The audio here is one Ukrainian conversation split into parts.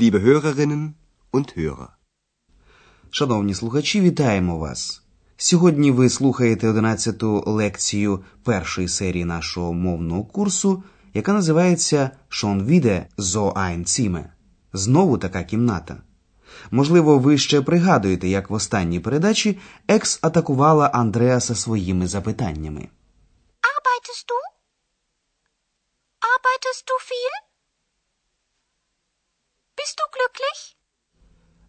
Liebe Hörerinnen und Hörer. Шановні слухачі, вітаємо вас. Сьогодні ви слухаєте 11-ту лекцію першої серії нашого мовного курсу, яка називається «Schon wieder so ein Zimmer» – «Знову така кімната». Можливо, ви ще пригадуєте, як в останній передачі Екс атакувала Андреаса своїми запитаннями. Arbeitest du? Arbeitest du viel? Bist du glücklich?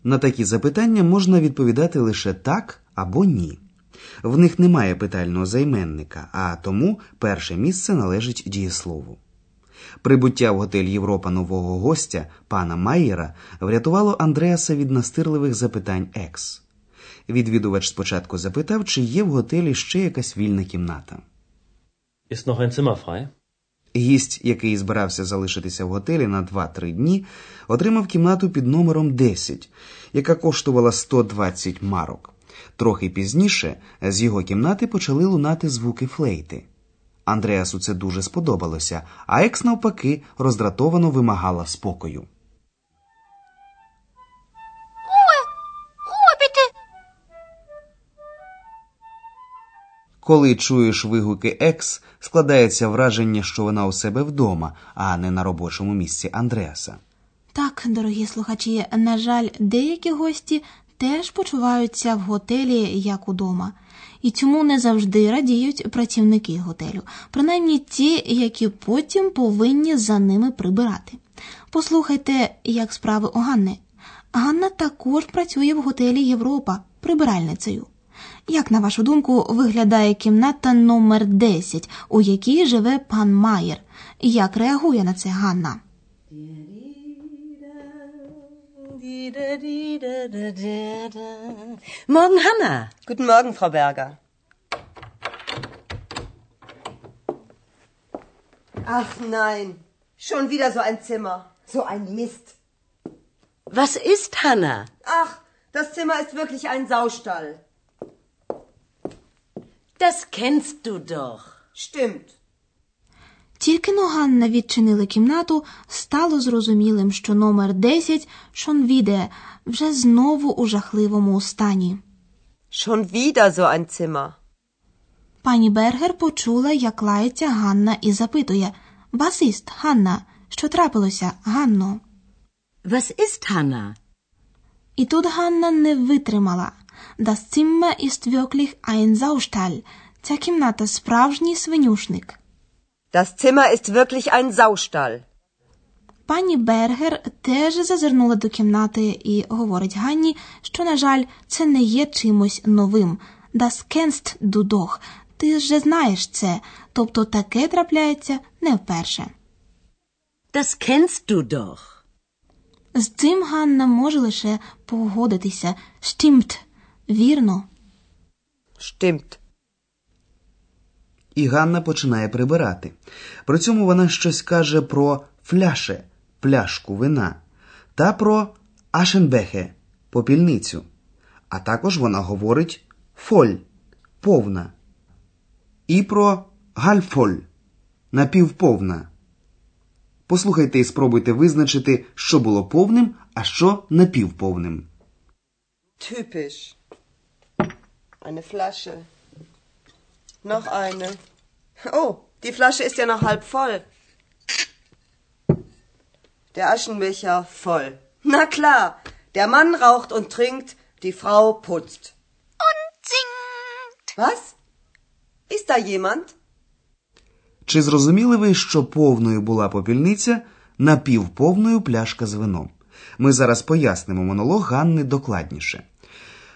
На такі запитання можна відповідати лише так або ні. В них немає питального займенника, а тому перше місце належить дієслову. Прибуття в готель Європа нового гостя, пана Майєра, врятувало Андреаса від настирливих запитань Екс. Відвідувач спочатку запитав, чи є в готелі ще якась вільна кімната. Ist noch ein Zimmer frei? Гість, який збирався залишитися в готелі на 2-3 дні, отримав кімнату під номером 10, яка коштувала 120 марок. Трохи пізніше з його кімнати почали лунати звуки флейти. Андреасу це дуже сподобалося, а Екс, навпаки, роздратовано вимагала спокою. Коли чуєш вигуки Екс, складається враження, що вона у себе вдома, а не на робочому місці Андреаса. Так, дорогі слухачі, на жаль, деякі гості теж почуваються в готелі, як удома. І цьому не завжди радіють працівники готелю, принаймні ті, які потім повинні за ними прибирати. Послухайте, як справи у Ганни. Ганна також працює в готелі «Європа» прибиральницею. Як, на вашу думку, виглядає кімната номер 10, у якій живе пан Майєр? Як реагує на це Ганна? Morgen, Hanna. Guten Morgen, Frau Berger. Ach nein, schon wieder so ein Zimmer, so ein Mist. Was ist, Hanna? Ach, das Zimmer ist wirklich ein Saustall. Das kennst du doch. Stimmt. Тільки но Ганна відчинила кімнату, стало зрозумілим, що номер 10 schon wieder вже знову у жахливому стані. Schon wieder so ein Zimmer. Пані Бергер почула, як лається Ганна, і запитує: Was ist, Ганна? Що трапилося, Ганно? Was ist, Hanna? І тут Ганна не витримала. Das Zimmer ist wirklich ein Saustall. Ця кімната – справжній свинюшник. Das Zimmer ist wirklich ein Saustall. Пані Бергер теж зазирнула до кімнати і говорить Ганні, що, на жаль, це не є чимось новим. Das kennst du doch. Ти вже знаєш це. Тобто таке трапляється не вперше. Das kennst du doch. З цим Ганна може лише погодитися. Stimmt. Вірно. Stimmt. І Ганна починає прибирати. При цьому вона щось каже про фляше – пляшку вина, та про ашенбехе – попільницю. А також вона говорить фоль – повна, і про гальфоль – напівповна. Послухайте і спробуйте визначити, що було повним, а що напівповним. Typisch. Eine Flasche. Noch eine. Oh, die Flasche ist ja noch halb voll. Der Aschenbecher voll. Na klar, der Mann raucht und trinkt, die Frau putzt. Und singt. Was? Ist da jemand? Чи зрозуміли ви, що повною була попільниця, напівповною пляшка з вином? Ми зараз пояснимо монолог Ганни докладніше.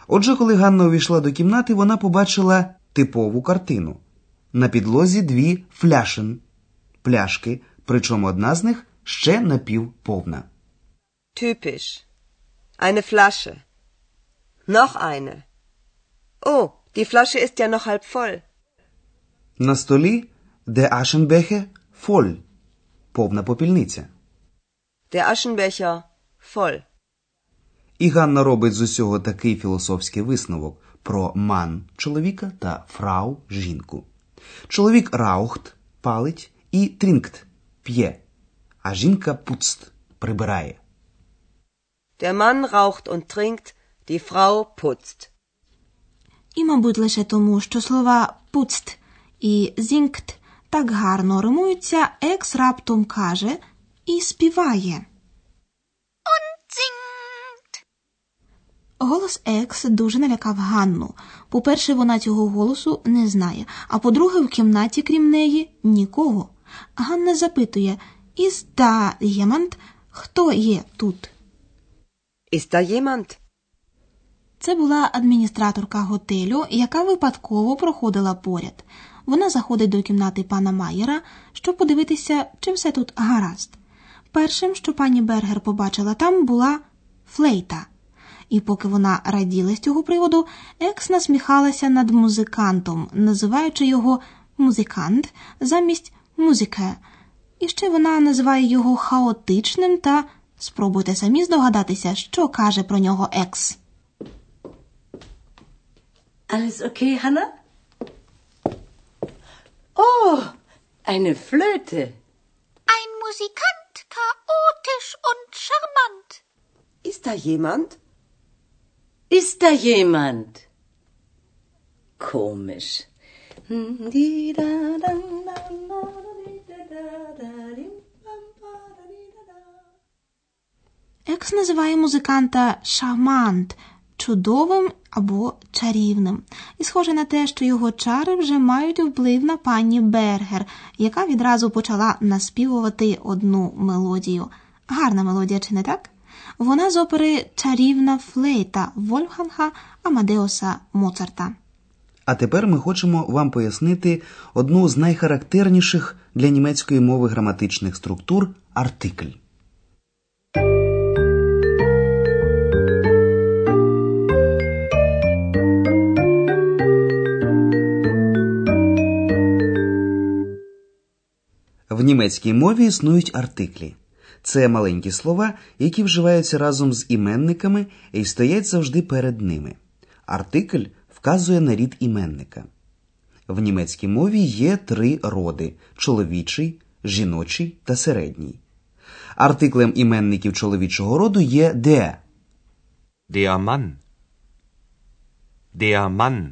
Отже, коли Ганна увійшла до кімнати, вона побачила типову картину. На підлозі 2 фляшен – пляшки, причому одна з них ще напівповна. Typisch. Eine Flasche. Noch eine. Oh, die Flasche ist ja noch halb voll. На столі der Aschenbecher voll – повна попільниця. Der Aschenbecher voll. І Ганна робить з усього такий філософський висновок про ман – чоловіка та фрау – жінку. Чоловік раухт – палить і трінкт – п'є, а жінка пуцт – прибирає. Der Mann raucht und trinkt, die Frau putzt. І, мабуть, лише тому, що слова «пуцт» і «зінкт» так гарно римуються, Екс раптом каже і співає. Голос Екс дуже налякав Ганну. По-перше, вона цього голосу не знає, а по-друге, в кімнаті, крім неї, нікого. Ганна запитує «Ist da jemand?» «Хто є тут?» «Ist da jemand?» Це була адміністраторка готелю, яка випадково проходила поряд. Вона заходить до кімнати пана Майєра, щоб подивитися, чи все тут гаразд. Першим, що пані Бергер побачила там, була флейта. І поки вона раділа з цього приводу, Екс насміхалася над музикантом, називаючи його «музикант» замість «музике». І ще вона називає його хаотичним та спробуйте самі здогадатися, що каже про нього Екс. Alles okay, Hannah? Oh, eine Flöte. Ein Musikant, chaotisch und charmant. Ist da jemand? Ist da jemand? Komisch. Екс називає музиканта «шамант», чудовим або чарівним. І схоже на те, що його чари вже мають вплив на пані Бергер, яка відразу почала наспівувати одну мелодію. Гарна мелодія, чи не так? Вона з опери «Чарівна флейта» Вольфганга Амадеуса Моцарта. А тепер ми хочемо вам пояснити одну з найхарактерніших для німецької мови граматичних структур – артикль. В німецькій мові існують артиклі. Це маленькі слова, які вживаються разом з іменниками і стоять завжди перед ними. Артикль вказує на рід іменника. В німецькій мові є три роди – чоловічий, жіночий та середній. Артиклем іменників чоловічого роду є «der». Der Mann. Der Mann.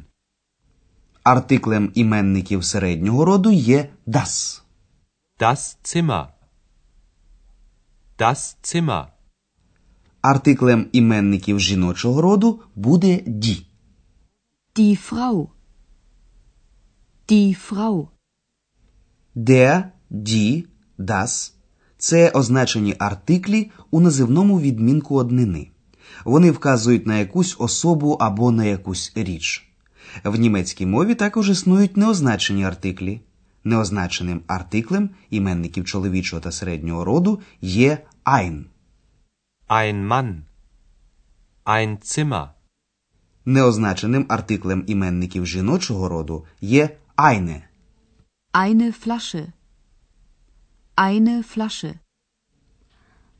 Артиклем іменників середнього роду є «das». Das Zimmer. Das Zimmer. Артиклем іменників жіночого роду буде «die». Die Frau. Die Frau. Der, die, das – це означені артиклі у називному відмінку однини. Вони вказують на якусь особу або на якусь річ. В німецькій мові також існують неозначені артиклі. Неозначеним артиклем іменників чоловічого та середнього роду є ein. Ein Mann. Ein Zimmer. Неозначеним артиклем іменників жіночого роду є eine. Eine Flasche. Eine Flasche.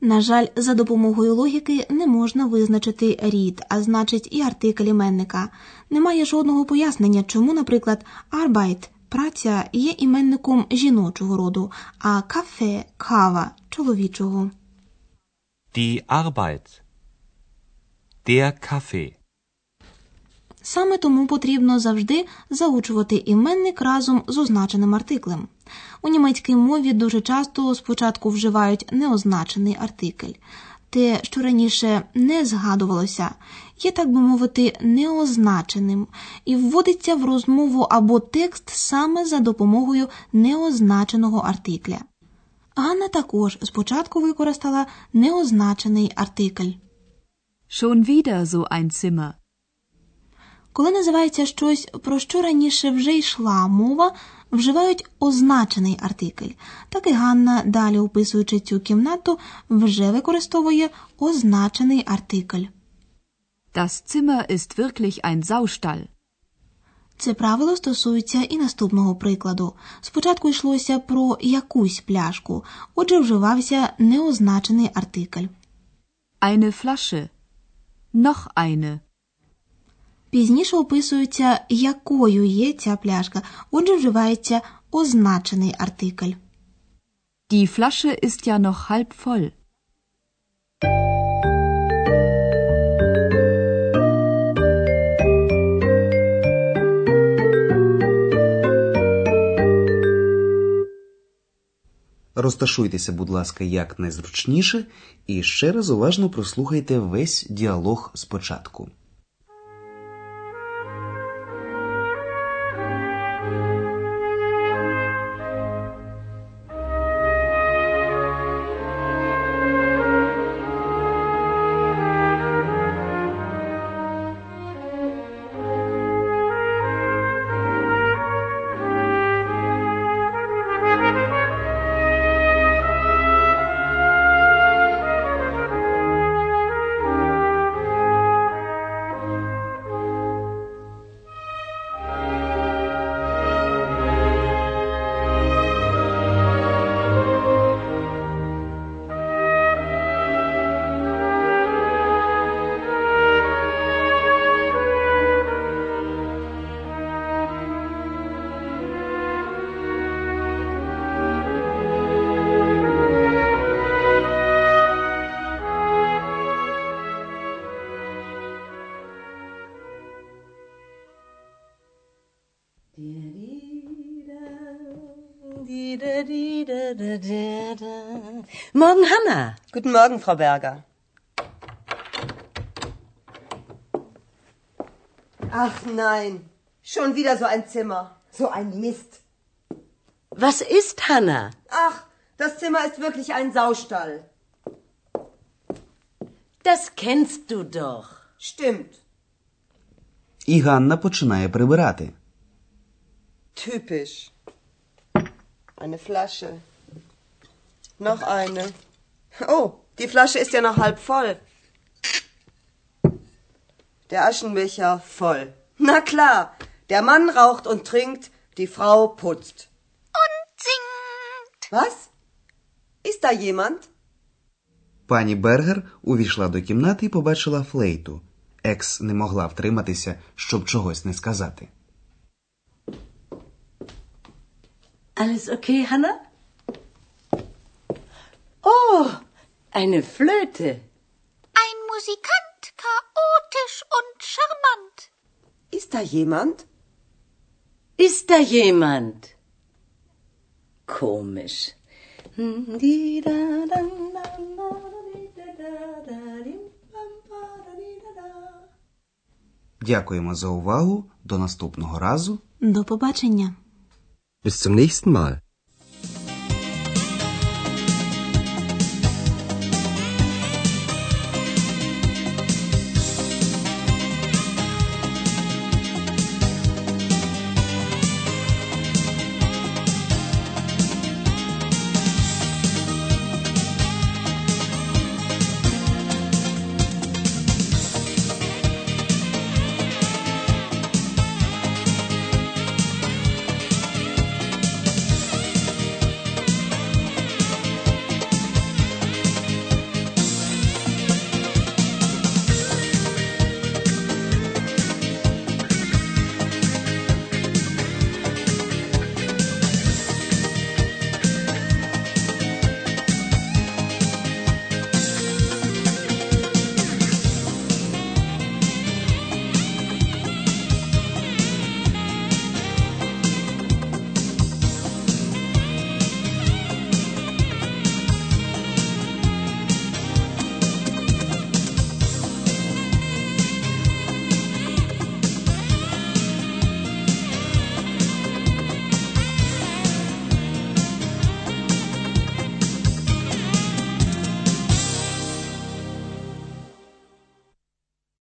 На жаль, за допомогою логіки не можна визначити рід, а значить і артикль іменника. Немає жодного пояснення, чому, наприклад, Arbeit – праця є іменником жіночого роду, а кафе – кава – чоловічого. Die Arbeit. Der Kaffee. Саме тому потрібно завжди заучувати іменник разом з означеним артиклем. У німецькій мові дуже часто спочатку вживають неозначений артикль. Те, що раніше не згадувалося, є, так би мовити, неозначеним і вводиться в розмову або текст саме за допомогою неозначеного артикля. Ганна також спочатку використала неозначений артикль. Schon wieder so ein Zimmer. Коли називається щось, про що раніше вже йшла мова, вживають означений артикль. Так і Ганна, далі описуючи цю кімнату, вже використовує означений артикль. Das Zimmer ist wirklich ein Saustall. Це правило стосується і наступного прикладу. Спочатку йшлося про якусь пляшку, отже вживався неозначений артикль. Eine Flasche. Noch eine. Пізніше описується, якою є ця пляшка, отже вживається означений артикль. Die Flasche ist ja noch halb voll. Розташуйтеся, будь ласка, як найзручніше і ще раз уважно прослухайте весь діалог спочатку. Morgen, Hanna. Guten Morgen, Frau Berger. Ach nein, schon wieder so ein Zimmer. So ein Mist. Was ist, Hanna? Ach, das Zimmer ist wirklich ein Saustall. Das kennst du doch. Stimmt. І Ганна починає прибирати. Typisch. Eine Flasche. Noch eine. Oh, die Flasche ist ja noch halb voll. Der Aschenbecher voll. Na klar, der Mann raucht und trinkt, die Frau putzt. Und singt. Was? Ist da jemand? Пані Бергер увійшла до кімнати і побачила флейту. Екс не могла втриматися, щоб чогось не сказати. Alles okay, Hanna? Oh, eine Flöte. Ein Musikant, chaotisch und charmant. Ist da jemand? Ist da jemand? Komisch. Дякуємо за увагу. До наступного разу. До побачення. Bis zum nächsten Mal.